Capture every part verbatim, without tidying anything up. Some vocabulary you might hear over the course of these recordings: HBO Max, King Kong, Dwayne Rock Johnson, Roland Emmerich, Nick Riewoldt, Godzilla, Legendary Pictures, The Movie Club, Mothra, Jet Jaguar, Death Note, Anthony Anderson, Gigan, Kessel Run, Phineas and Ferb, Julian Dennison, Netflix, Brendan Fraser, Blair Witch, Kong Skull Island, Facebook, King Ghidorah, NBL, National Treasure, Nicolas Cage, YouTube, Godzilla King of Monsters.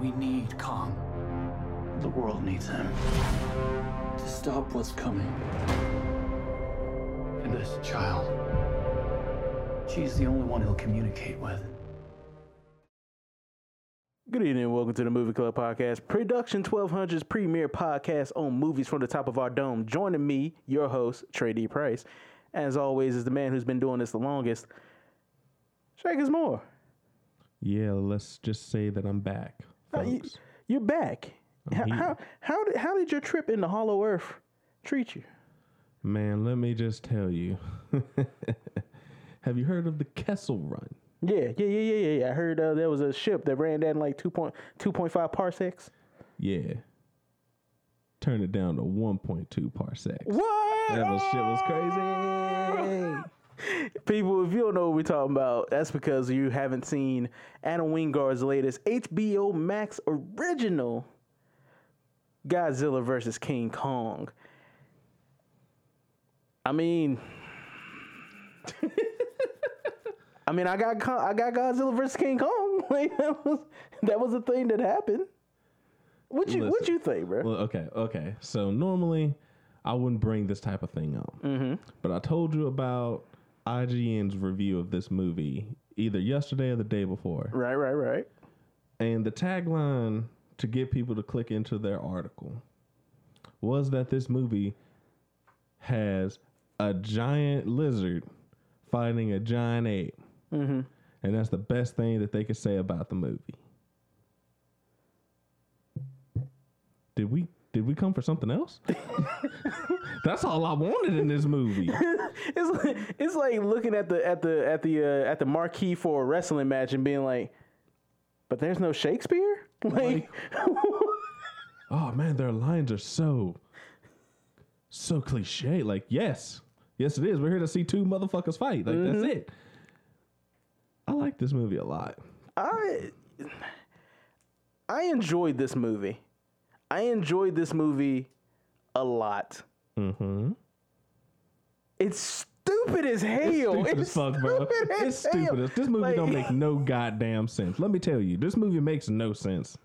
We need Kong. The world needs him to stop what's coming. And this child, she's the only one he'll communicate with. Good evening and welcome to the Movie Club Podcast, Production twelve hundred's premier podcast on movies from the top of our dome. Joining me, your host, Trey D. Price. As always, is the man who's been doing this the longest, Shakis more. Yeah, let's just say that I'm back, folks. Uh, you, you're back. How, how, how, did, how did your trip in the Hollow Earth treat you? Man, let me just tell you. Have you heard of the Kessel Run? Yeah, yeah, yeah, yeah, yeah. I heard uh, there was a ship that ran down like two point five parsecs. Yeah. Turned it down to one point two parsecs. What? That was, shit was crazy. People, if you don't know what we're talking about, that's because you haven't seen Adam Wingard's latest H B O Max original, Godzilla versus King Kong. I mean... I mean, I got I got Godzilla versus King Kong. Like, that was that was a thing that happened. What you Listen, what you think, bro? Well, okay, okay. So normally, I wouldn't bring this type of thing up, mm-hmm. but I told you about I G N's review of this movie either yesterday or the day before. Right, right, right. And the tagline to get people to click into their article was that this movie has a giant lizard fighting a giant ape. Mm-hmm. And that's the best thing that they could say about the movie. Did we did we come for something else? That's all I wanted in this movie. It's like, it's like looking at the at the at the uh, at the marquee for a wrestling match and being like, but there's no Shakespeare? Like, like oh man, their lines are so so cliche. Like, yes. Yes it is. We're here to see two motherfuckers fight. Like, mm-hmm. that's it. I like this movie a lot. I I enjoyed this movie. I enjoyed this movie a lot. Mm-hmm. It's stupid as hell. It's stupid it's as fuck, bro. It's stupid hell. as This movie like, don't make no goddamn sense. Let me tell you, this movie makes no sense.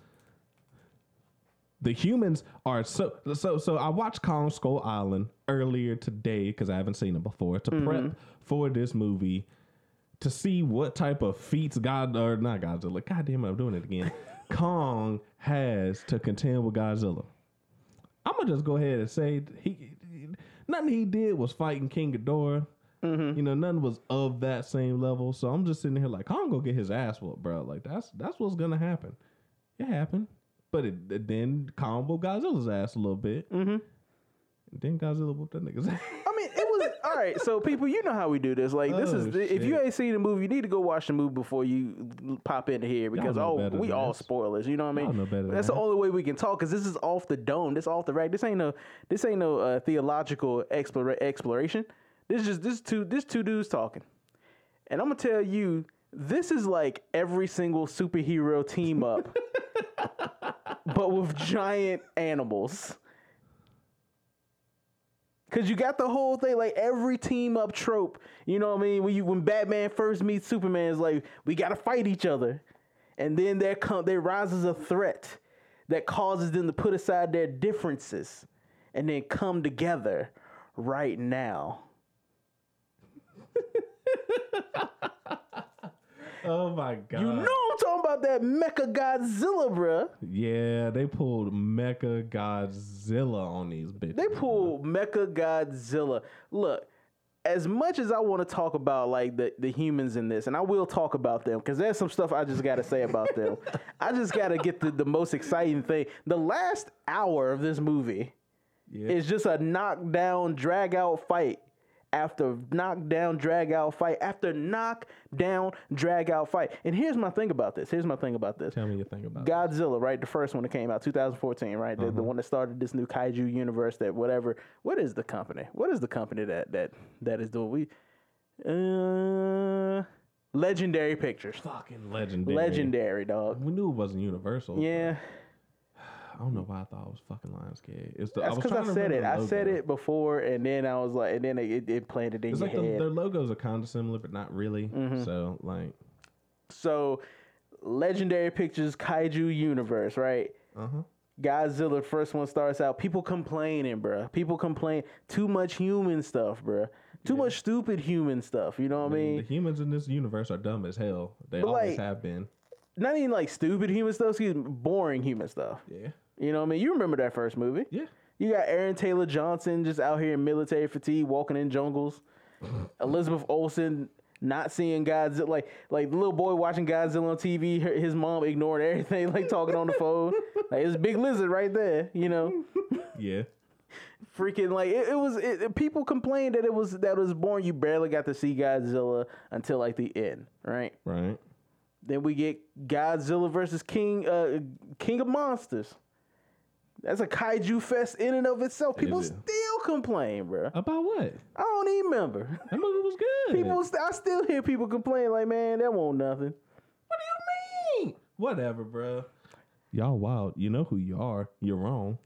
The humans are so so so. I watched Kong Skull Island earlier today because I haven't seen it before to mm-hmm. prep for this movie. To see what type of feats God or not Godzilla, goddamn it, I'm doing it again. Kong has to contend with Godzilla. I'm gonna just go ahead and say he, nothing he did was fighting King Ghidorah. Mm-hmm. You know, nothing was of that same level. So I'm just sitting here like, Kong gonna get his ass whooped, bro. Like that's that's what's gonna happen. It happened, but it, it then Kong whooped Godzilla's ass a little bit. Mm-hmm. And then Godzilla whooped that nigga's ass. I mean. All right, so people, you know how we do this. Like, oh, this is shit. If you ain't seen the movie, you need to go watch the movie before you pop into here because oh, we all this. spoilers. You know what I mean? That's that. the only way we can talk because this is off the dome. This off the rack. This ain't no. This ain't no uh, theological explora- exploration. This is just this two. This two dudes talking, and I'm gonna tell you, this is like every single superhero team up, but with giant animals. Because you got the whole thing, like every team up trope. You know what I mean? When you when Batman first meets Superman, it's like, we got to fight each other. And then there, come, there rises a threat that causes them to put aside their differences and then come together right now. Oh, my God. You know I'm talking about that Mecha Godzilla, bruh. Yeah, they pulled Mecha Godzilla on these bitches. They pulled Mecha Godzilla. Look, as much as I want to talk about, like, the, the humans in this, and I will talk about them, because there's some stuff I just got to say about them. I just got to get the, the most exciting thing. The last hour of this movie yeah. is just a knockdown, drag-out fight. After knock down, drag out fight. After knock down, drag out fight. And here's my thing about this. Here's my thing about this. Tell me your thing about Godzilla, this. right? The first one that came out, twenty fourteen, right? Uh-huh. The, the one that started this new kaiju universe. That whatever. What is the company? What is the company that that that is doing? We, uh, Legendary Pictures. Fucking legendary. Legendary, dog. We knew it wasn't Universal. Yeah. I don't know why I thought I was fucking Lionsgate. It's the, That's because I, I said it. I said it before, and then I was like, and then it, it planted in it's your like head. The, their logos are kind of similar, but not really. Mm-hmm. So, like, so Legendary Pictures Kaiju Universe, right? Uh-huh. Godzilla, first one starts out. People complaining, bruh. People complain. Too much human stuff, bruh. Too yeah. much stupid human stuff. You know what I mean? The humans in this universe are dumb as hell. They but always like, have been. Not even like stupid human stuff. Excuse me, boring human stuff. Yeah. You know what I mean? You remember that first movie? Yeah. You got Aaron Taylor Johnson just out here in military fatigue, walking in jungles. Elizabeth Olsen not seeing Godzilla, like like the little boy watching Godzilla on T V. Her, his mom ignored everything, like talking on the phone. Like it's a big lizard right there, you know. Yeah. Freaking like it, it was. It, people complained that it was that it was boring. You barely got to see Godzilla until like the end, right? Right. Then we get Godzilla versus King uh, King of Monsters. That's a kaiju fest in and of itself. People it? still complain, bro. About what? I don't even remember. That movie was good. People, st- I still hear people complain like, man, that won't nothing. What do you mean? Whatever, bro. Y'all wild. You know who you are. You're wrong.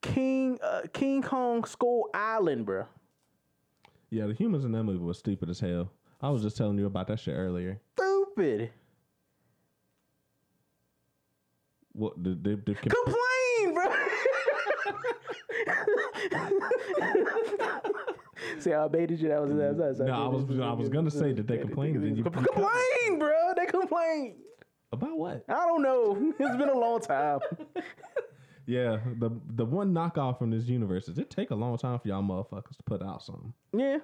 King uh, King Kong Skull Island, bro. Yeah, the humans in that movie was stupid as hell. I was just telling you about that shit earlier. Stupid. What? The, the, the comp- complain. See how I baited you? That was that. Was, no, I was. I was gonna say that they complained. They complained, bro. They complained about what? I don't know. It's been a long time. Yeah, the the one knockoff from this universe is it take a long time for y'all motherfuckers to put out something. Yeah.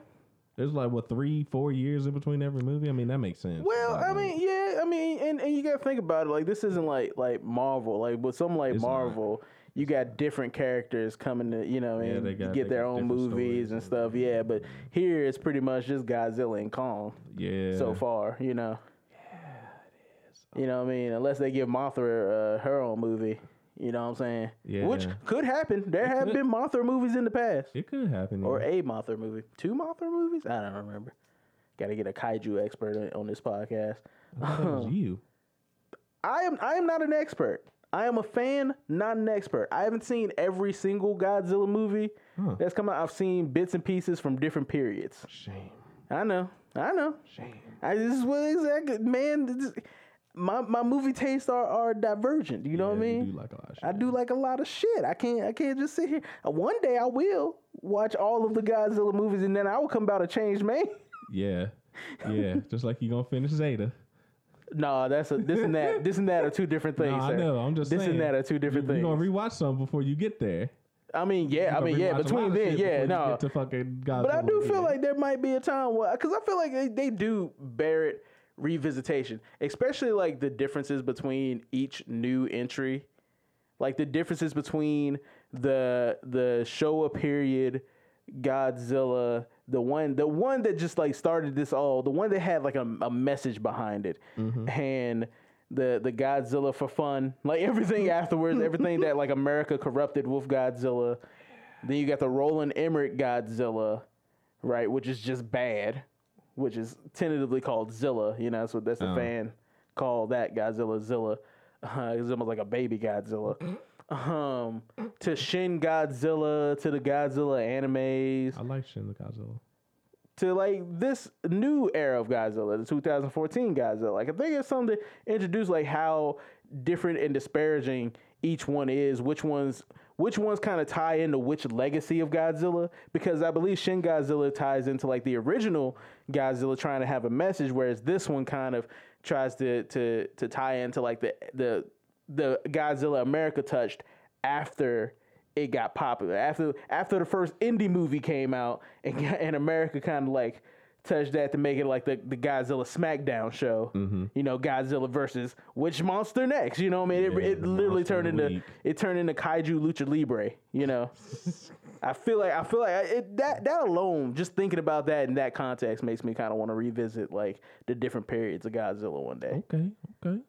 There's like, what, three, four years in between every movie? I mean, that makes sense. Well, I mean, mean, yeah. I mean, and, and you got to think about it. Like, this isn't like like Marvel. Like, with something like it's Marvel, not. you got different characters coming to, you know, yeah, and got, get their own movies and stuff. And yeah, but here it's pretty much just Godzilla and Kong. Yeah. So far, you know. Yeah, it is. You know what I mean? Unless they give Mothra uh, her own movie. You know what I'm saying? Yeah. Which could happen. There it have could. been Mothra movies in the past. It could happen. Yeah. Or a Mothra movie. Two Mothra movies? I don't remember. Got to get a kaiju expert on this podcast. That was you. I am, I am not an expert. I am a fan, not an expert. I haven't seen every single Godzilla movie huh. that's come out. I've seen bits and pieces from different periods. Shame. I know. I know. Shame. I, this is what exactly, man... This, My my movie tastes are, are divergent. You know yeah, what I mean? You do like a lot of shit. I do like a lot of shit. I can't I can't just sit here. One day I will watch all of the Godzilla movies and then I will come about a changed man. Yeah, yeah. Just like you gonna finish Zeta. No, that's a this and that. This and that are two different things. No, sir. I know. I'm just this saying. This and that are two different you, things. You gonna rewatch some before you get there. I mean, yeah. I mean, yeah. Between then, yeah, no. Get to fucking Godzilla. But I do feel like there might be a time where, because I feel like they, they do bear it. Revisitation, especially like the differences between each new entry, like the differences between the the Showa period Godzilla, the one the one that just like started this all, the one that had like a, a message behind it, mm-hmm. and the the Godzilla for fun, like everything afterwards, everything that like America corrupted with Godzilla. Then you got the Roland Emmerich Godzilla, right, which is just bad. Which is tentatively called Zilla, you know, so that's the um. fan call that Godzilla Zilla. Uh, it's almost like a baby Godzilla. Um, to Shin Godzilla, to the Godzilla animes. I like Shin Godzilla. To like this new era of Godzilla, the two thousand fourteen Godzilla. Like I think it's something to introduce like how different and disparaging each one is, which one's Which ones kind of tie into which legacy of Godzilla? Because I believe Shin Godzilla ties into like the original Godzilla trying to have a message, whereas this one kind of tries to to to tie into like the the the Godzilla America touched after it got popular, after after the first indie movie came out, and and America kind of like touched that to make it like the, the Godzilla SmackDown show, mm-hmm. you know, Godzilla versus which monster next, you know what I mean? Yeah, it it literally turned into week. it turned into Kaiju Lucha Libre, you know. I feel like I feel like it, that that alone, just thinking about that in that context, makes me kind of want to revisit like the different periods of Godzilla one day. Okay, okay.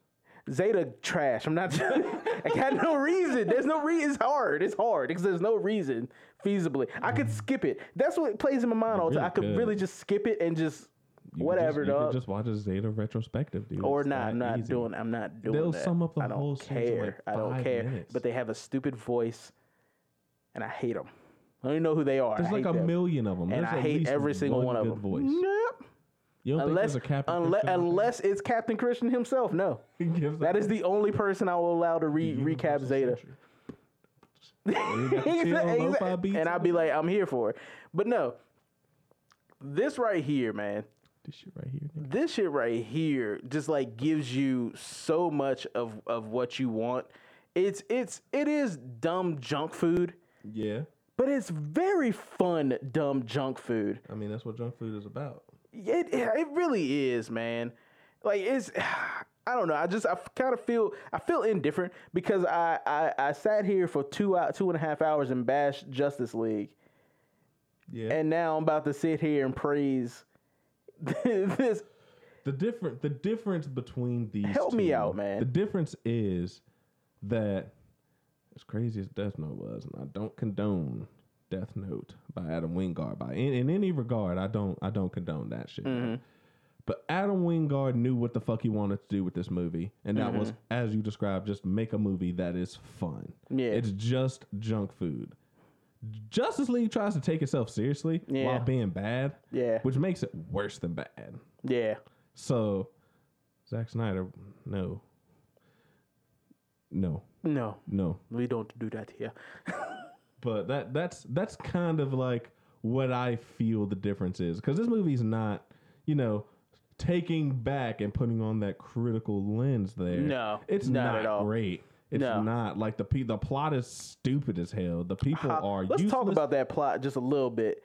Zeta trash. I'm not. I got no reason. There's no reason. It's hard. It's hard because there's no reason. Feasibly, I could skip it. That's what plays in my mind all the time. I could could. really just skip it and just you whatever, just, dog. You could just watch a Zeta retrospective, dude. Or not. Nah, I'm not easy. doing. I'm not doing. They'll that. sum up the I don't whole care. Like I don't care. Minutes. But they have a stupid voice, and I hate them. I don't even know who they are. There's I like a them. million of them, and There's I hate every single one, one of them. Voice. Nope. You don't unless, think there's a Captain unless, unless it's Captain Christian himself, no. That is the only person I will allow to re- recap Zeta. exactly. And I'll be like, I'm here for it. But no, this right here, man. This shit right here. Nigga. This shit right here just like gives you so much of, of what you want. It's it's it is dumb junk food. Yeah. But it's very fun dumb junk food. I mean, that's what junk food is about. It it really is, man. Like it's I don't know. I just I kind of feel I feel indifferent because I, I, I sat here for two out two and a half hours and bashed Justice League. Yeah. And now I'm about to sit here and praise this. The different the difference between these help two, me out, man. The difference is that as crazy as Death Note was, and I don't condone Death Note by Adam Wingard by in, in any regard, I don't I don't condone that shit. Mm-hmm. But Adam Wingard knew what the fuck he wanted to do with this movie, and that mm-hmm. was, as you described, just make a movie that is fun. Yeah, it's just junk food. Justice League tries to take itself seriously yeah. while being bad, yeah, which makes it worse than bad. Yeah. So, Zack Snyder, no. No. No. No. We don't do that here. But that that's that's kind of like what I feel the difference is. Because this movie's not, you know, taking back and putting on that critical lens there. No. It's not, not at all. Great. It's no. not. Like, the pe- the plot is stupid as hell. The people uh, are let's useless. Let's talk about that plot just a little bit.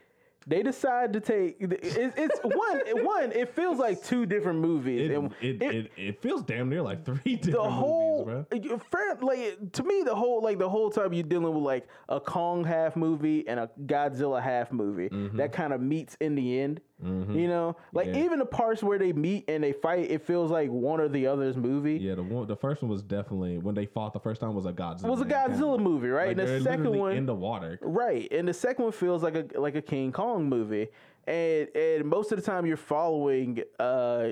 They decide to take... It's, it's one, one, it feels like two different movies. It, and it, it, it, it feels damn near like three different the whole, movies, bro. Fair, like, to me, the whole like the whole time you're dealing with like a Kong half movie and a Godzilla half movie mm-hmm. that kind of meets in the end. Mm-hmm. You know, like yeah. even the parts where they meet and they fight, it feels like one or the other's movie. Yeah, the one, the first one was definitely when they fought. The first time was a Godzilla. It was a Godzilla movie, right? Like, and the second one in the water, right? And the second one feels like a like a King Kong movie, and and most of the time you're following uh,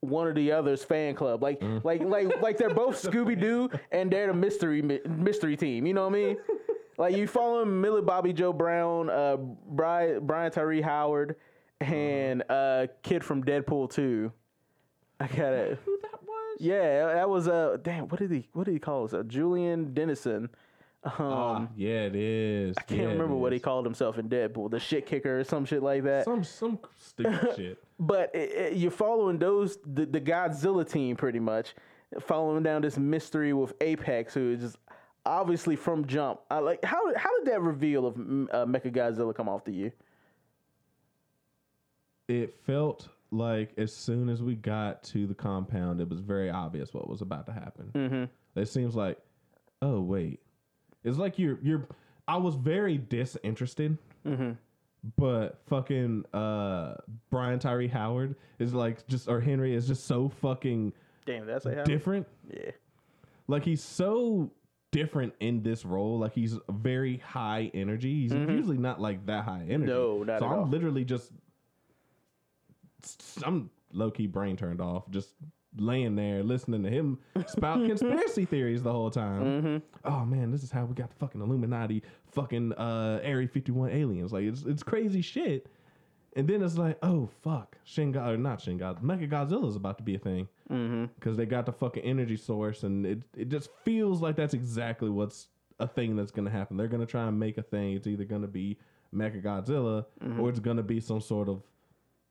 one or the other's fan club, like mm. like like like they're both Scooby Doo and they're the mystery mystery team. You know what I mean? Like you following Millie Bobby Joe Brown, uh, Brian Brian Tyree Howard. And a uh, kid from Deadpool two. I got it. Who that was? Yeah, that was a uh, damn. What did he? What did he call us? Uh, Julian Dennison. Um, oh, yeah, it is. I can't yeah, remember what he called himself in Deadpool. The shit kicker or some shit like that. Some some stupid shit. But it, it, you're following those the, the Godzilla team pretty much, following down this mystery with Apex, who is just obviously from jump. I like how how did that reveal of uh, Mecha Godzilla come off to you? It felt like as soon as we got to the compound, it was very obvious what was about to happen. Mm-hmm. It seems like, oh wait, it's like you're you're. I was very disinterested, mm-hmm. but fucking uh, Brian Tyree Howard is like just or Henry is just so fucking damn. That's like different. Yeah, like he's so different in this role. Like he's very high energy. He's mm-hmm. usually not like that high energy. No, not so at I'm all. Literally just. I'm low-key brain turned off just laying there listening to him spout conspiracy theories the whole time. Mm-hmm. Oh man, this is how we got the fucking Illuminati fucking uh, Area fifty-one aliens. Like it's it's crazy shit. And then it's like, oh fuck, Shin God or not Shin God, Mecha Godzilla is about to be a thing because mm-hmm. they got the fucking energy source, and it it just feels like that's exactly what's a thing that's gonna happen. They're gonna try and make a thing. It's either gonna be Mecha Godzilla mm-hmm. or it's gonna be some sort of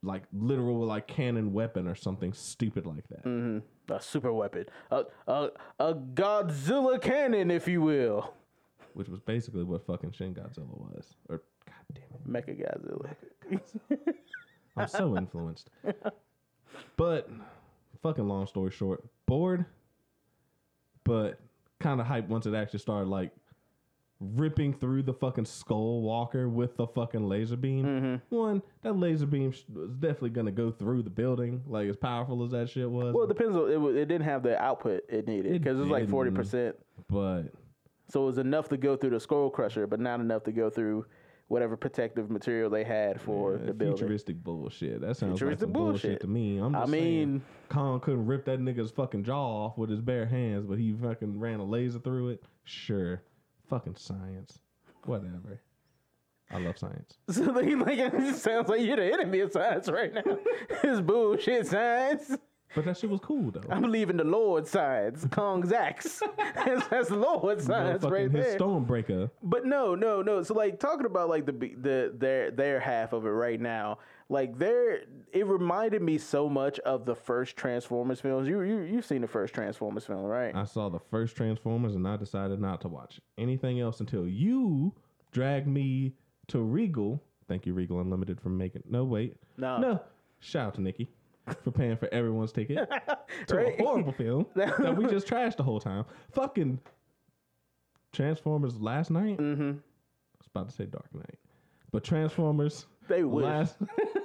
like literal like cannon weapon or something stupid like that. Mm-hmm. A super weapon, a, a a Godzilla cannon, if you will. Which was basically what fucking Shin Godzilla was, or goddamn it, Mecha Godzilla. Mecha Godzilla. I'm so influenced. But fucking long story short, bored, but kind of hyped once it actually started like ripping through the fucking skull walker with the fucking laser beam. Mm-hmm. One, that laser beam sh- was definitely gonna go through the building, like as powerful as that shit was. Well, it depends on it. W- it didn't have the output it needed because it, it was like forty percent. But so it was enough to go through the skull crusher, but not enough to go through whatever protective material they had for yeah, the building. Futuristic bullshit. That sounds futuristic like some bullshit. bullshit to me. I'm just I mean, saying, Kong couldn't rip that nigga's fucking jaw off with his bare hands, but he fucking ran a laser through it. Sure. Fucking science. Whatever. I love science. So they, like, it just sounds like you're the enemy of science right now. It's bullshit science. But that shit was cool, though. I believe in the Lord science. Kong Zax. that's, that's Lord science right his there. Stormbreaker. But no, no, no. So, like, talking about, like, the the their their half of it right now, like, there, it reminded me so much of the first Transformers films. You, you, you've seen the first Transformers film, right? I saw the first Transformers, and I decided not to watch anything else until you dragged me to Regal. Thank you, Regal Unlimited, for making... No, wait. No. No. Shout out to Nikki for paying for everyone's ticket to right? a horrible film that we just trashed the whole time. Fucking Transformers last night? Mm-hmm. I was about to say Dark Knight. But Transformers... They wish. Last...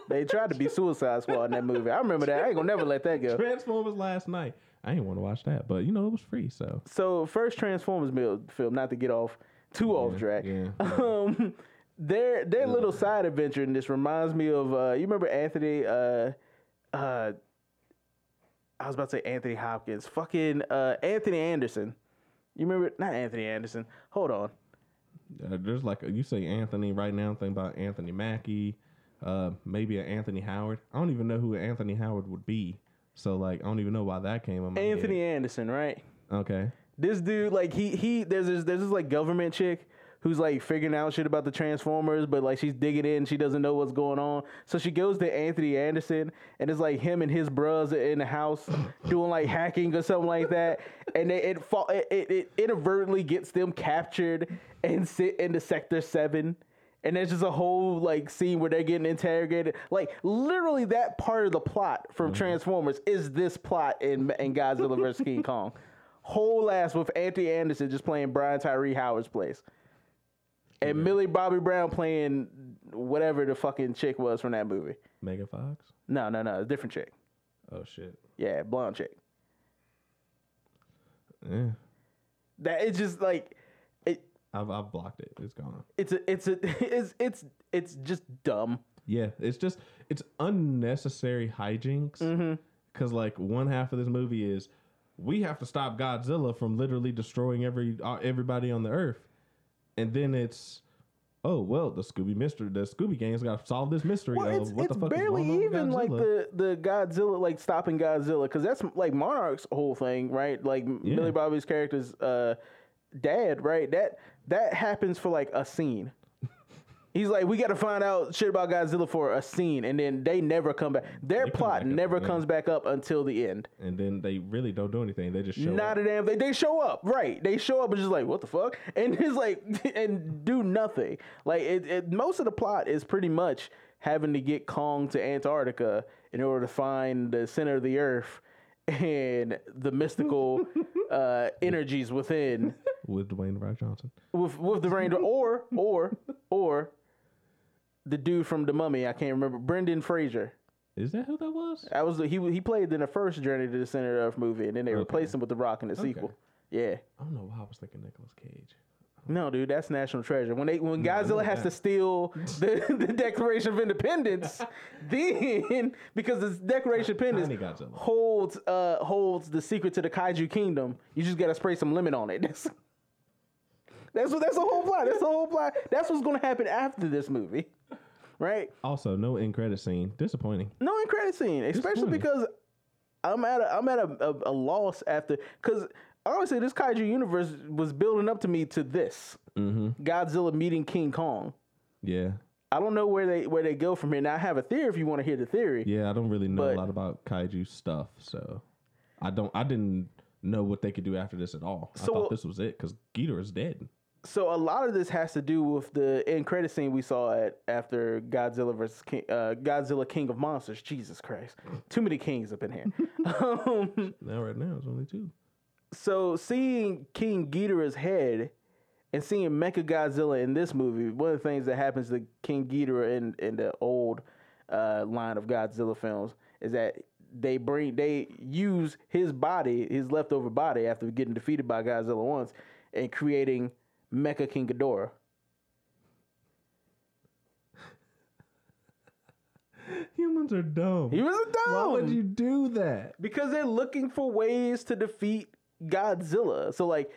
They tried to be Suicide Squad in that movie. I remember that. I ain't gonna never let that go. Transformers last night. I ain't want to watch that, but, you know, it was free, so... So, first Transformers film, not to get off too yeah, off track. Yeah. Um... Their their yeah. little side adventure in this reminds me of uh, you remember Anthony uh, uh, I was about to say Anthony Hopkins fucking uh, Anthony Anderson you remember not Anthony Anderson hold on uh, there's like a, you say Anthony right now think about Anthony Mackie uh, maybe an Anthony Howard. I don't even know who Anthony Howard would be, so like I don't even know why that came in my Anthony head. Anderson right okay this dude like he he there's this, there's this like government chick who's like figuring out shit about the Transformers, but like she's digging in, she doesn't know what's going on. So she goes to Anthony Anderson, and it's like him and his bros in the house doing like hacking or something like that, and they, it, fa- it, it it inadvertently gets them captured and sit into Sector Seven, and there's just a whole like scene where they're getting interrogated. Like literally, that part of the plot from Transformers is this plot in in Godzilla versus King Kong, whole ass with Anthony Anderson just playing Brian Tyree Howard's place. And yeah. Millie Bobby Brown playing whatever the fucking chick was from that movie. Megan Fox? No, no, no. A different chick. Oh, shit. Yeah, blonde chick. Yeah. That it's just like... It, I've, I've blocked it. It's gone. It's a, it's a, it's it's it's just dumb. Yeah, it's just... It's unnecessary hijinks. Mm-hmm. Because, like, one half of this movie is, we have to stop Godzilla from literally destroying every uh, everybody on the earth. And then it's, oh well, the Scooby mystery, the Scooby gang's got to solve this mystery. Well, it's, of what it's the fuck barely is even like the, the Godzilla, like stopping Godzilla, because that's like Monarch's whole thing, right? Like yeah. Millie Bobby's character's uh, dad, right? That that happens for like a scene. He's like, we got to find out shit about Godzilla for a scene, and then they never come back. Their they plot back never comes back up until the end. And then they really don't do anything. They just show Not up. Not a damn thing. They show up, right? They show up and just like, what the fuck? And it's like, and do nothing. Like, it, it, most of the plot is pretty much having to get Kong to Antarctica in order to find the center of the earth and the mystical uh, energies within. With Dwayne Rock Johnson. With with the Dwayne or or or. The dude from The Mummy, I can't remember. Brendan Fraser. Is that who that was? I was. He he played in the first Journey to the Center of Earth movie, and then they okay. replaced him with The Rock in the okay. sequel. Yeah. I don't know why I was thinking Nicolas Cage. No, dude, that's National Treasure. When they when no, Godzilla has that. to steal the, the Declaration of Independence, then because the Declaration of Independence holds uh holds the secret to the Kaiju Kingdom, you just gotta spray some lemon on it. That's that's what that's the whole plot. That's the whole plot. That's what's gonna happen after this movie. Right. Also, no end credit scene. Disappointing. No end credit scene, especially because I'm at a, I'm at a, a, a loss after. Because honestly, this kaiju universe was building up to me to this mm-hmm. Godzilla meeting King Kong. Yeah. I don't know where they where they go from here. Now I have a theory if you want to hear the theory. Yeah, I don't really know a lot about kaiju stuff, so I don't. I didn't know what they could do after this at all. So I thought this was it because Ghidorah is dead. So a lot of this has to do with the end credit scene we saw at after Godzilla versus King, uh, Godzilla King of Monsters. Jesus Christ, too many kings up in here. um, now, right now, it's only two. So seeing King Ghidorah's head and seeing Mecha Godzilla in this movie, one of the things that happens to King Ghidorah in, in the old uh, line of Godzilla films is that they bring they use his body, his leftover body, after getting defeated by Godzilla once, and creating Mecha King Ghidorah. Humans are dumb. Humans are dumb. Why would you do that? Because they're looking for ways to defeat Godzilla. So like,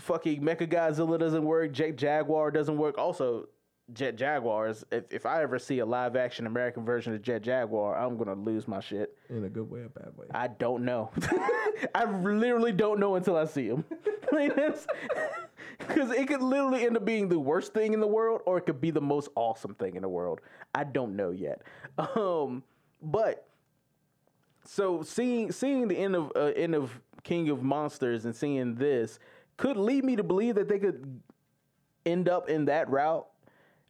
fucking Mecha Godzilla doesn't work. Jet Jaguar doesn't work. Also, Jet Jaguars, if, if I ever see a live action American version of Jet Jaguar, I'm gonna lose my shit. In a good way or bad way? I don't know. I literally don't know until I see him. Because it could literally end up being the worst thing in the world, or it could be the most awesome thing in the world. I don't know yet. Um, but so seeing seeing the end of uh, end of King of Monsters and seeing this could lead me to believe that they could end up in that route.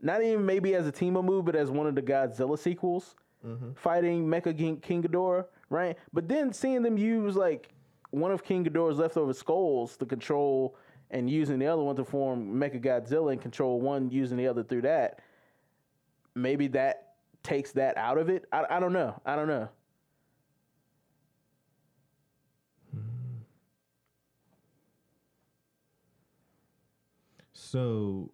Not even maybe as a team-up move, but as one of the Godzilla sequels, mm-hmm. fighting Mecha King, King Ghidorah, right? But then seeing them use, like, one of King Ghidorah's leftover skulls to control and using the other one to form Mecha Godzilla and control one using the other through that, maybe that takes that out of it? I, I don't know. I don't know. So...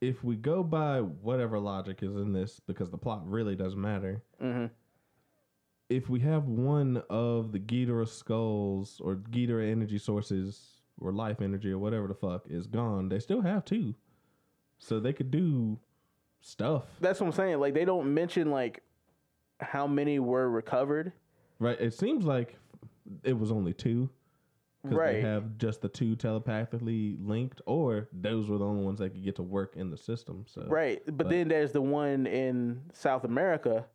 if we go by whatever logic is in this, because the plot really doesn't matter, mm-hmm. if we have one of the Ghidorah skulls or Ghidorah energy sources or life energy or whatever the fuck is gone, they still have two. So they could do stuff. That's what I'm saying. Like, they don't mention, like, how many were recovered. Right. It seems like it was only two. Because right. they have just the two telepathically linked, or those were the only ones that could get to work in the system. So right, but, but then there's the one in South America.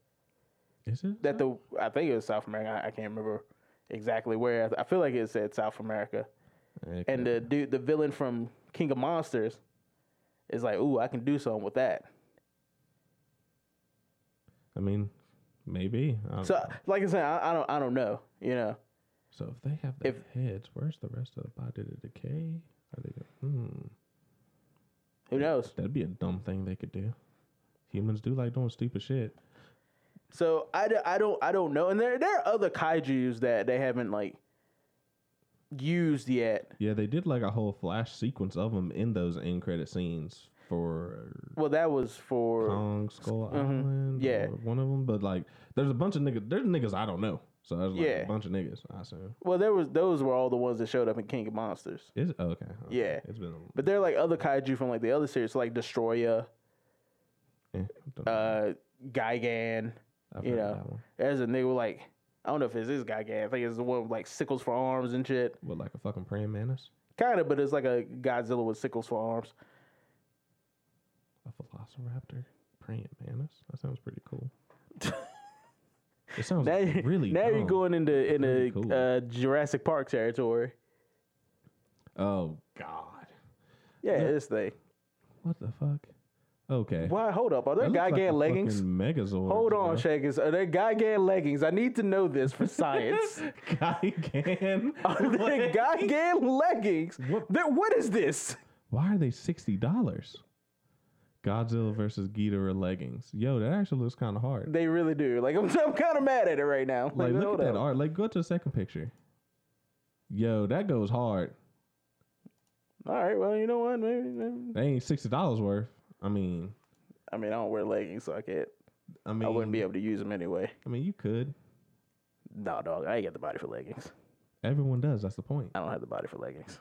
Is it that South? the? I think it was South America. I, I can't remember exactly where. I feel like it said South America. Okay. And the dude, the villain from King of Monsters, is like, "Ooh, I can do something with that." I mean, maybe. I so, know. like I said, I, I don't. I don't know. You know. So if they have their heads, where's the rest of the body to decay? Are they gonna, hmm. Who knows? That'd be a dumb thing they could do. Humans do like doing stupid shit. So I, I don't I don't know. And there there are other kaijus that they haven't like used yet. Yeah, they did like a whole flash sequence of them in those end credit scenes for. Well, that was for Kong Skull Island. Mm-hmm, yeah, or one of them. But like, there's a bunch of niggas. There's niggas I don't know. So there's like yeah. a bunch of niggas, I assume. Well, there was those were all the ones that showed up in King of Monsters. Is okay, okay. Yeah, it's been. A, but they're like other kaiju from like the other series, like Destroyer, eh, uh, Gigan. I've you heard know, that one. There's a nigga with like I don't know if it's this Gigan. I think it's the one with like sickles for arms and shit. What, like a fucking praying mantis? Kind of, but it's like a Godzilla with sickles for arms. A velociraptor praying mantis. That sounds pretty cool. It sounds now, really now dumb. You're going into in really a cool. uh, Jurassic Park territory. Oh God! Yeah, no. This thing. What the fuck? Okay. Why? Hold up. Are there Gigan like leggings? Megazord. Hold on, bro. Shakers. Are there Gigan leggings? I need to know this for science. Gigan. Are there Gigan leggings? What? There, what is this? Why are they sixty dollars? Godzilla versus Ghidorah leggings. Yo, that actually looks kind of hard. They really do. Like, I'm, I'm kind of mad at it right now. Like, like look at that up. art. Like, go to the second picture. Yo, that goes hard. All right, well, you know what? Maybe, maybe. They ain't sixty dollars worth. I mean. I mean, I don't wear leggings, so I can't. I mean. I wouldn't be able to use them anyway. I mean, you could. Nah, dog. I ain't got the body for leggings. Everyone does. That's the point. I don't have the body for leggings.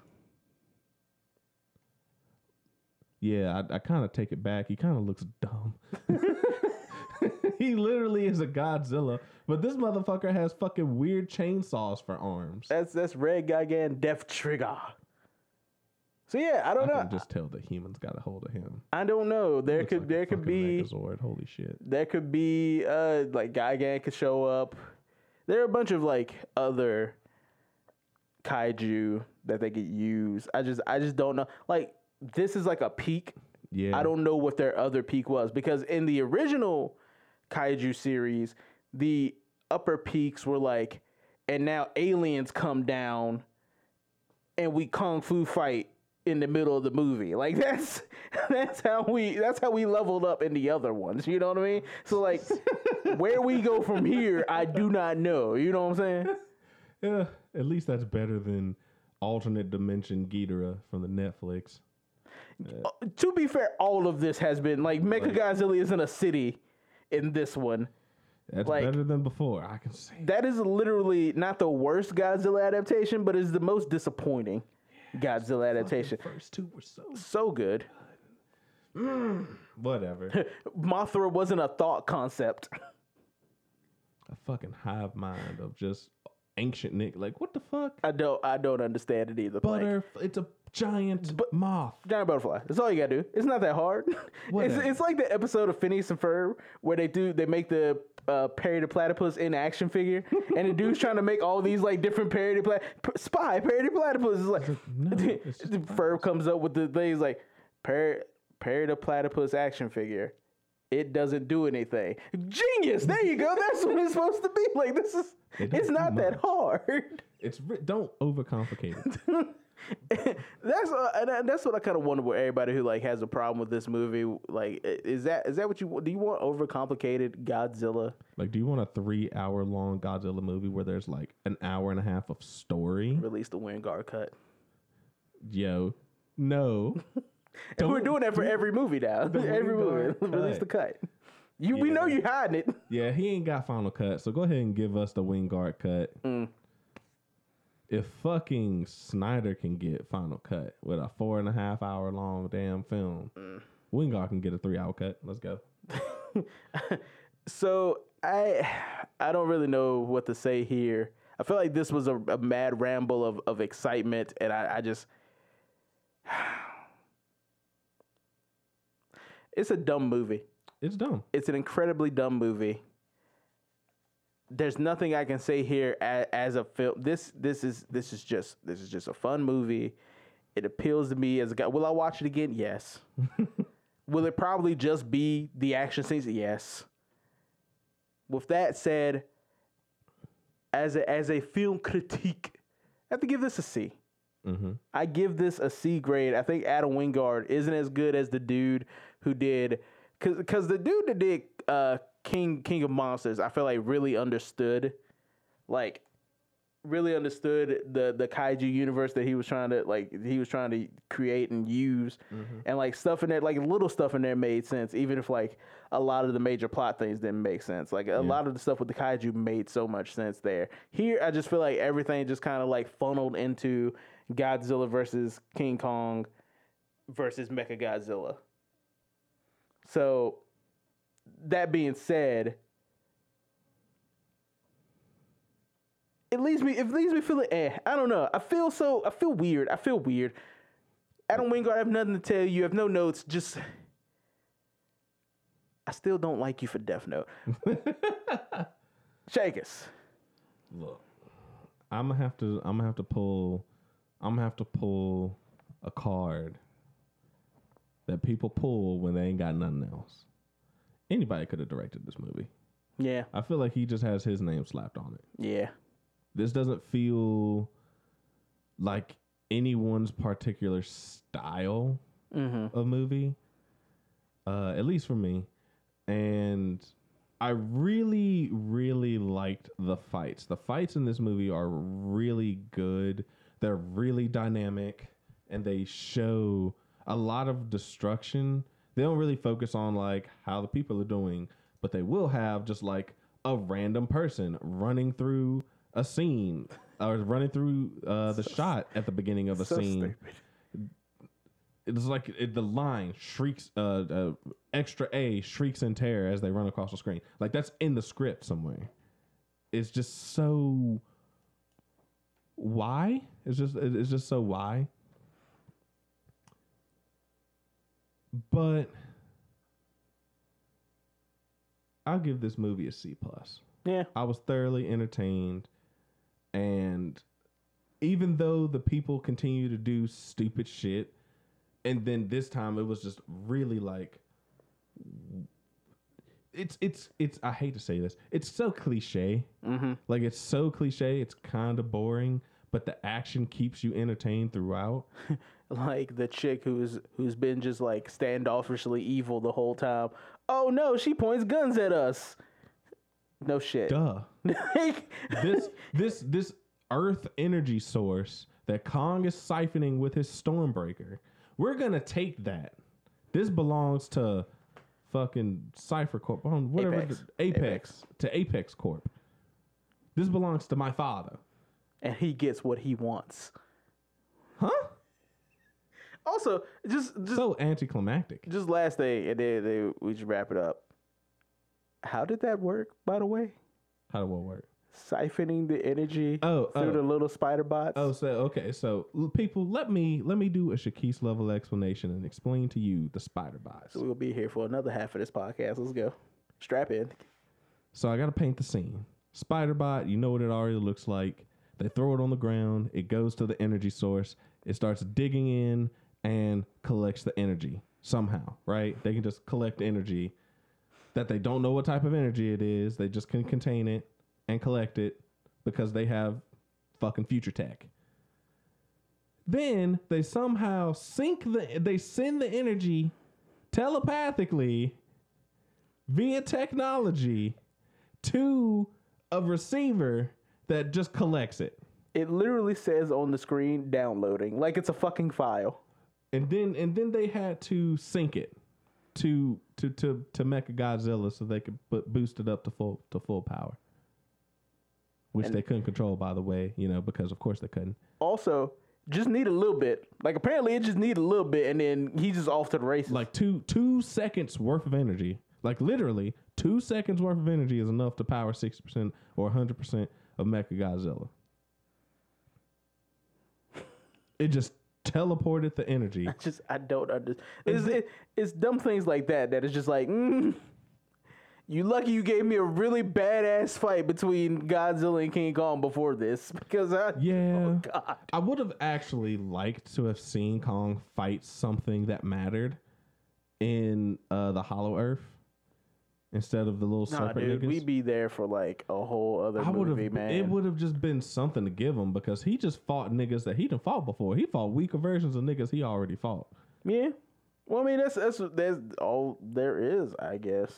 Yeah, I, I kind of take it back. He kind of looks dumb. He literally is a Godzilla, but this motherfucker has fucking weird chainsaws for arms. That's that's Red Gigan Death Trigger. So yeah, I don't I know. I can just tell that humans got a hold of him. I don't know. There could like there could be Megazord. Holy shit. There could be uh like Gigan could show up. There are a bunch of like other kaiju that they could use. I just I just don't know. Like. This is like a peak. Yeah. I don't know what their other peak was, because in the original kaiju series, the upper peaks were like, and now aliens come down and we kung fu fight in the middle of the movie. Like that's that's how we that's how we leveled up in the other ones. You know what I mean? So like where we go from here, I do not know. You know what I'm saying? Yeah. At least that's better than alternate dimension Ghidorah from the Netflix. Uh, to be fair, all of this has been like Mechagodzilla is in a city in this one. That's like, better than before. I can say that is literally not the worst Godzilla adaptation, but is the most disappointing yeah, Godzilla adaptation. The first two were so so good. Mm, whatever. Mothra wasn't a thought concept. A fucking hive mind of just ancient Nick. Like, what the fuck? I don't I don't understand it either. Butter, like, it's a giant but, moth. Giant butterfly. That's all you gotta do. It's not that hard. It's, it's like the episode of Phineas and Ferb where they do they make the uh, Perry the Platypus in action figure, and the dude's trying to make all these like different Perry the Plat spy Perry the Platypus. Is like, no, it's just Ferb comes up with the things like Perry Perry the Platypus action figure. It doesn't do anything. Genius. There you go. That's what it's supposed to be. Like, this is. It it's not that hard. It's don't overcomplicate it. That's uh, that's what I kind of wonder with everybody who like has a problem with this movie. Like, is that is that what you want? Do you want overcomplicated Godzilla? Like, do you want a three hour long Godzilla movie where there's like an hour and a half of story? Release the Wingard cut. Yo, no. And we're doing that for every movie now. Every movie, release the cut. You yeah. We know you hiding it. Yeah, he ain't got final cut, so go ahead and give us the Wingard cut. Mm. If fucking Snyder can get final cut with a four and a half hour long damn film, mm. Wingard can get a three hour cut. Let's go. So I I don't really know what to say here. I feel like this was a, a mad ramble of, of excitement, and I, I just. It's a dumb movie. It's dumb. It's an incredibly dumb movie. There's nothing I can say here as, as a film. This this is this is just this is just a fun movie. It appeals to me as a guy. Will I watch it again? Yes. Will it probably just be the action scenes? Yes. With that said, as a, as a film critique, I have to give this a C. Mm-hmm. I give this a C grade. I think Adam Wingard isn't as good as the dude who did. Cause, cause the dude that did uh, King King of Monsters, I feel like really understood, like, really understood the the kaiju universe that he was trying to like he was trying to create and use, mm-hmm. and like stuff in there, like little stuff in there made sense, even if like a lot of the major plot things didn't make sense. Like a yeah. lot of the stuff with the kaiju made so much sense there. Here, I just feel like everything just kind of like funneled into Godzilla versus King Kong versus Mecha Godzilla. So, that being said, it leaves me. It leaves me feeling. Eh, I don't know. I feel so. I feel weird. I feel weird. Adam Wingard, I have nothing to tell you. I have no notes. Just, I still don't like you for Death Note. Shakis. Look, I'm gonna have to. I'm gonna have to pull. I'm gonna have to pull a card that people pull when they ain't got nothing else. Anybody could have directed this movie. Yeah. I feel like he just has his name slapped on it. Yeah. This doesn't feel like anyone's particular style mm-hmm. of movie, uh, at least for me. And I really, really liked the fights. The fights in this movie are really good. They're really dynamic, and they show a lot of destruction. They don't really focus on like how the people are doing, but they will have just like a random person running through a scene or running through uh, the so shot at the beginning of a so scene. Stupid. It's like it, the line shrieks, uh, uh, extra A shrieks in terror as they run across the screen. Like that's in the script somewhere. It's just so why? It's just it's just so why. But I'll give this movie a C plus. Yeah. I was thoroughly entertained. And even though the people continue to do stupid shit, and then this time it was just really like it's it's it's I hate to say this. It's so cliche. Mm-hmm. Like it's so cliche, it's kinda boring, but the action keeps you entertained throughout. Like the chick who's who's been just like standoffishly evil the whole time. Oh no, she points guns at us. No shit. Duh. this this this Earth energy source that Kong is siphoning with his Stormbreaker. We're gonna take that. This belongs to fucking Cypher Corp. Whatever. Apex. The, Apex, Apex to Apex Corp. This belongs to my father. And he gets what he wants. Huh? Also, just just so anticlimactic. Just last thing, and then, then we just wrap it up. How did that work, by the way? How did what work? Siphoning the energy oh, through oh. the little spider bots. Oh, so okay, so people, let me let me do a Shakis level explanation and explain to you the spider bots. So we'll be here for another half of this podcast. Let's go. Strap in. So I gotta paint the scene. Spider bot, you know what it already looks like. They throw it on the ground. It goes to the energy source. It starts digging in and collects the energy somehow, right? They can just collect energy that they don't know what type of energy it is. They just can contain it and collect it because they have fucking future tech. Then they somehow sink the, they send the energy telepathically via technology to a receiver that just collects it. It literally says on the screen, downloading, like it's a fucking file. And then and then they had to sync it to to to, to Mecha Godzilla so they could put, boost it up to full to full power, which and they couldn't control, by the way, you know, because of course they couldn't. Also, just need a little bit. Like apparently it just needed a little bit, and then he's just off to the races. Like two two seconds worth of energy. Like literally two seconds worth of energy is enough to power sixty percent or a hundred percent of Mecha Godzilla. It just teleported the energy. I just, I don't understand. It's, it, it's dumb things like that that is just like, mm, you lucky you gave me a really badass fight between Godzilla and King Kong before this, because I, yeah, oh God. I would have actually liked to have seen Kong fight something that mattered in uh, the Hollow Earth. Instead of the little nah, separate dude, niggas. We'd be there for like a whole other I movie, man. It would have just been something to give him because he just fought niggas that he done fought before. He fought weaker versions of niggas he already fought. Yeah. Well, I mean, that's that's, that's all there is, I guess.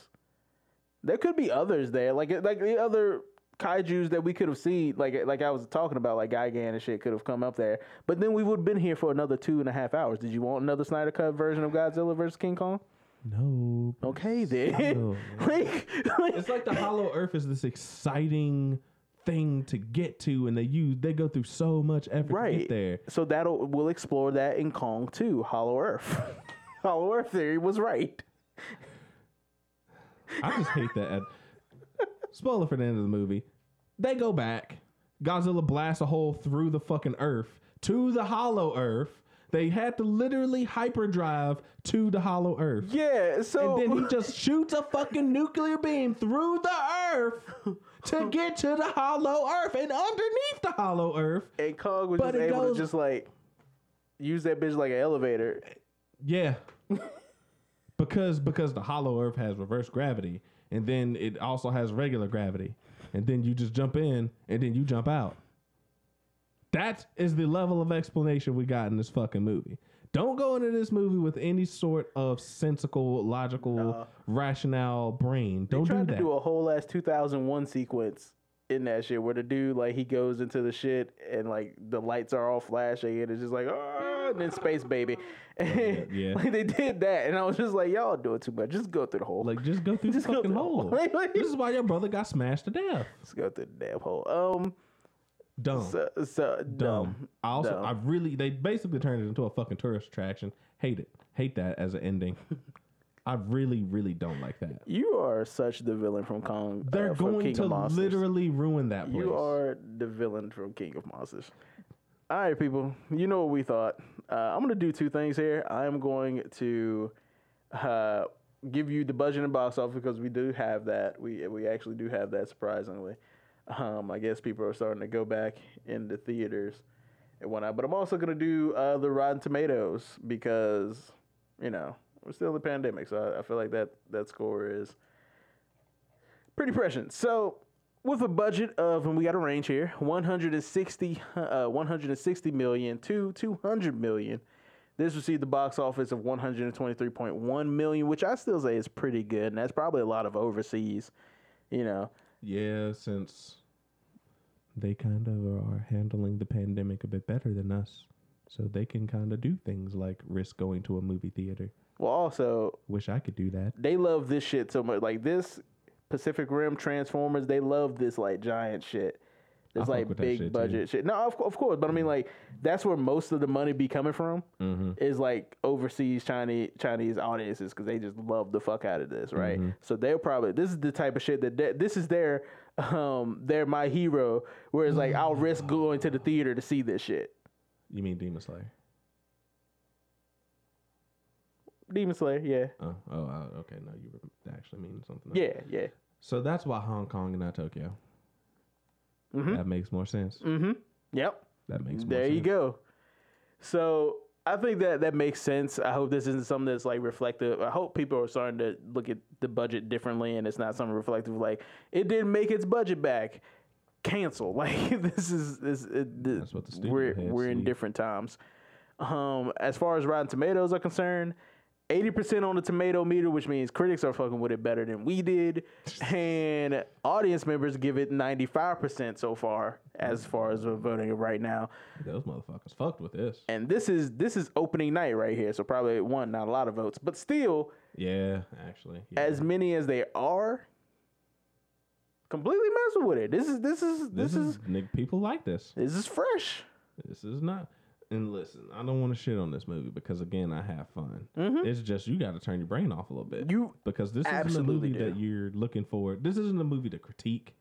There could be others there. Like like the other kaijus that we could have seen, like like I was talking about, like Gigan and shit could have come up there. But then we would have been here for another two and a half hours. Did you want another Snyder Cut version of Godzilla versus King Kong? No. Okay, then. like, like, it's like the Hollow Earth is this exciting thing to get to, and they use they go through so much effort right. to get there. So that'll we'll explore that in Kong two, Hollow Earth. Hollow Earth theory was right. I just hate that. Spoiler for the end of the movie. They go back. Godzilla blasts a hole through the fucking Earth to the Hollow Earth. They had to literally hyperdrive to the Hollow Earth. Yeah, so... And then he just shoots a fucking nuclear beam through the Earth to get to the Hollow Earth and underneath the Hollow Earth. And Kong was just able goes, to just, like, use that bitch like an elevator. Yeah. because because the Hollow Earth has reverse gravity, and then it also has regular gravity. And then you just jump in, and then you jump out. That is the level of explanation we got in this fucking movie. Don't go into this movie with any sort of sensical, logical, nah. rationale brain. Don't do that. They tried to do a whole ass two thousand one sequence in that shit where the dude, like, he goes into the shit and, like, the lights are all flashing and it's just like, oh, and then space baby. And oh, yeah, yeah. Like, they did that. And I was just like, y'all doing too much. Just go through the hole. Like, just go through just the fucking hole. The hole. This is why your brother got smashed to death. Let's go through the damn hole. Um... Dumb. So, so dumb. Dumb. I also, dumb. I really, they basically turned it into a fucking tourist attraction. Hate it. Hate that as an ending. I really, really don't like that. You are such the villain from Kong. They're uh, from going King to literally ruin that place. You are the villain from King of Monsters. All right, people. You know what we thought. Uh, I'm going to do two things here. I am going to uh, give you the budget and box office because we do have that. We, we actually do have that, surprisingly. Um, I guess people are starting to go back into theaters and whatnot. But I'm also going to do uh, the Rotten Tomatoes because, you know, we're still in the pandemic. So I, I feel like that, that score is pretty prescient. So with a budget of, and we got a range here, one hundred sixty million dollars to two hundred million dollars. This received the box office of one hundred twenty-three point one million dollars, which I still say is pretty good. And that's probably a lot of overseas, you know. Yeah, since they kind of are handling the pandemic a bit better than us. So they can kind of do things like risk going to a movie theater. Well, also... Wish I could do that. They love this shit so much. Like, this Pacific Rim, Transformers, they love this, like, giant shit. It's like big budget shit. No, of, of course, but I mean, like, that's where most of the money be coming from, mm-hmm. is like overseas Chinese Chinese audiences, because they just love the fuck out of this, right? Mm-hmm. So they'll probably, this is the type of shit that they, this is their um their My Hero, where it's like, I'll risk going to the theater to see this shit. You mean Demon Slayer? Demon Slayer, yeah. Oh, oh, okay. No, you were actually meaning something else. Yeah, yeah. So that's why Hong Kong and not Tokyo. Mm-hmm. That makes more sense. Mm-hmm. Yep. That makes more there sense. There you go. So I think that that makes sense. I hope this isn't something that's like reflective. I hope people are starting to look at the budget differently, and it's not something reflective like, it didn't make its budget back. Cancel. Like, this is this. It, this that's what the studio we're we're see. in different times. Um, as far as Rotten Tomatoes are concerned, eighty percent on the tomato meter, which means critics are fucking with it better than we did. And audience members give it ninety-five percent so far, as far as we're voting it right now. Those motherfuckers fucked with this. And this is this is opening night right here, so probably it won not a lot of votes. But still, yeah, actually, yeah. as many as they are, completely messing with it. This is this is this, this is, is Nick, people like this. This is fresh. This is not. And listen, I don't want to shit on this movie because, again, I have fun. Mm-hmm. It's just you got to turn your brain off a little bit. You because this isn't a movie do. that you're looking for. This isn't a movie to critique.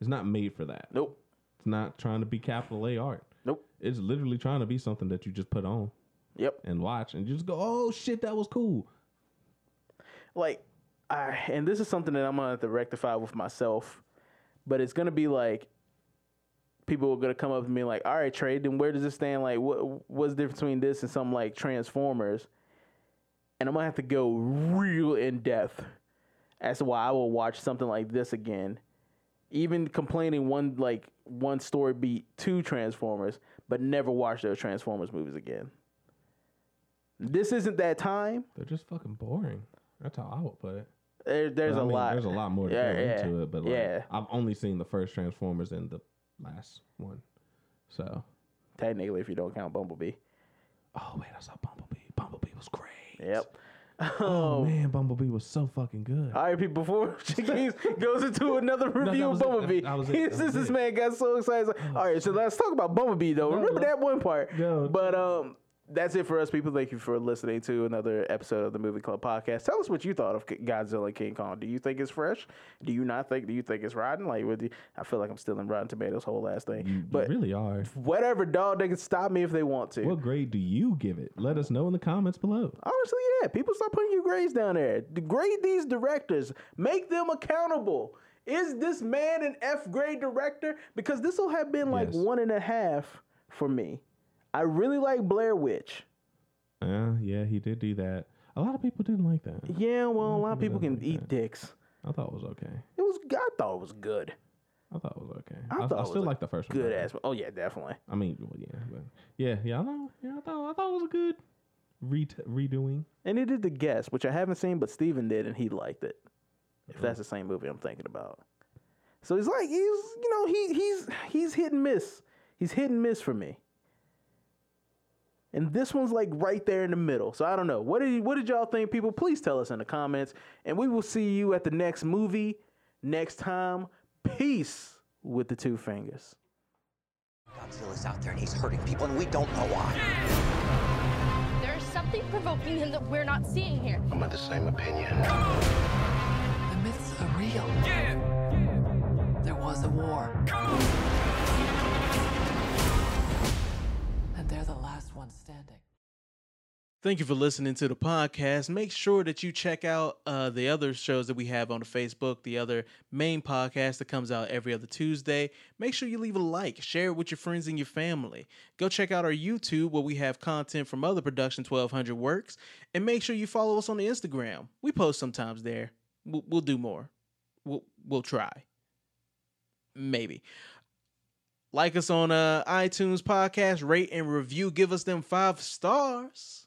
It's not made for that. Nope. It's not trying to be capital A art. Nope. It's literally trying to be something that you just put on. Yep. And watch and just go, oh, shit, that was cool. Like, I, and this is something that I'm going to have to rectify with myself, but it's going to be like, people are going to come up to me like, all right, Trey, then where does this stand? Like, what what's the difference between this and something like Transformers? And I'm going to have to go real in-depth as to why I will watch something like this again. Even complaining one like one story beat to Transformers, but never watch those Transformers movies again. This isn't that time. They're just fucking boring. That's how I would put it. There, there's but, a mean, lot. There's a lot more to yeah, go yeah, into it, but like, yeah. I've only seen the first Transformers and the last one, so technically, if you don't count Bumblebee. Oh wait, I saw Bumblebee. Bumblebee was great. Yep. Oh um, man, Bumblebee was so fucking good. All right, people. Before Shakis goes into another review no, of Bumblebee, since this, this man got so excited, like, oh, all right, so let's talk about Bumblebee though. No, Remember no. that one part. No, but um, that's it for us, people. Thank you for listening to another episode of the Movie Club Podcast. Tell us what you thought of Godzilla King Kong. Do you think it's fresh? Do you not think? Do you think it's rotten? Like, with the, I feel like I'm still in Rotten Tomatoes whole last thing. You, but you really are. Whatever, dog. They can stop me if they want to. What grade do you give it? Let us know in the comments below. Honestly, yeah. People stop putting your grades down there. Grade these directors. Make them accountable. Is this man an F grade director? Because this will have been like yes. one and a half for me. I really like Blair Witch. Uh, yeah, he did do that. A lot of people didn't like that. Yeah, well, a lot of people, people can like eat that. dicks. I thought it was okay. It was. I thought it was good. I thought it was okay. I, I, thought I still like the first one. Good ass. Oh yeah, definitely. I mean, well, yeah, but yeah, yeah. I thought, yeah, I thought, I thought it was a good re- redoing. And it did The Guest, which I haven't seen, but Steven did, and he liked it. If mm-hmm. that's the same movie I'm thinking about. So he's like, he's, you know, he he's he's hit and miss. He's hit and miss for me. And this one's like right there in the middle. So I don't know. What did you, what did y'all think, people? Please tell us in the comments. And we will see you at the next movie next time. Peace with the two fingers. Godzilla's out there and he's hurting people and we don't know why. There's something provoking him that we're not seeing here. I'm of the same opinion. The myths are real. Yeah. Yeah. There was a war. They're the last one standing. Thank you for listening to the podcast. Make sure that you check out uh, the other shows that we have on the Facebook, the other main podcast that comes out every other Tuesday. Make sure you leave a like, share it with your friends and your family. Go check out our YouTube where we have content from other Production twelve hundred works, and make sure you follow us on the Instagram. We post sometimes there. We'll, we'll do more. We'll, we'll try. Maybe. Like us on uh, iTunes podcast, rate and review. Give us them five stars,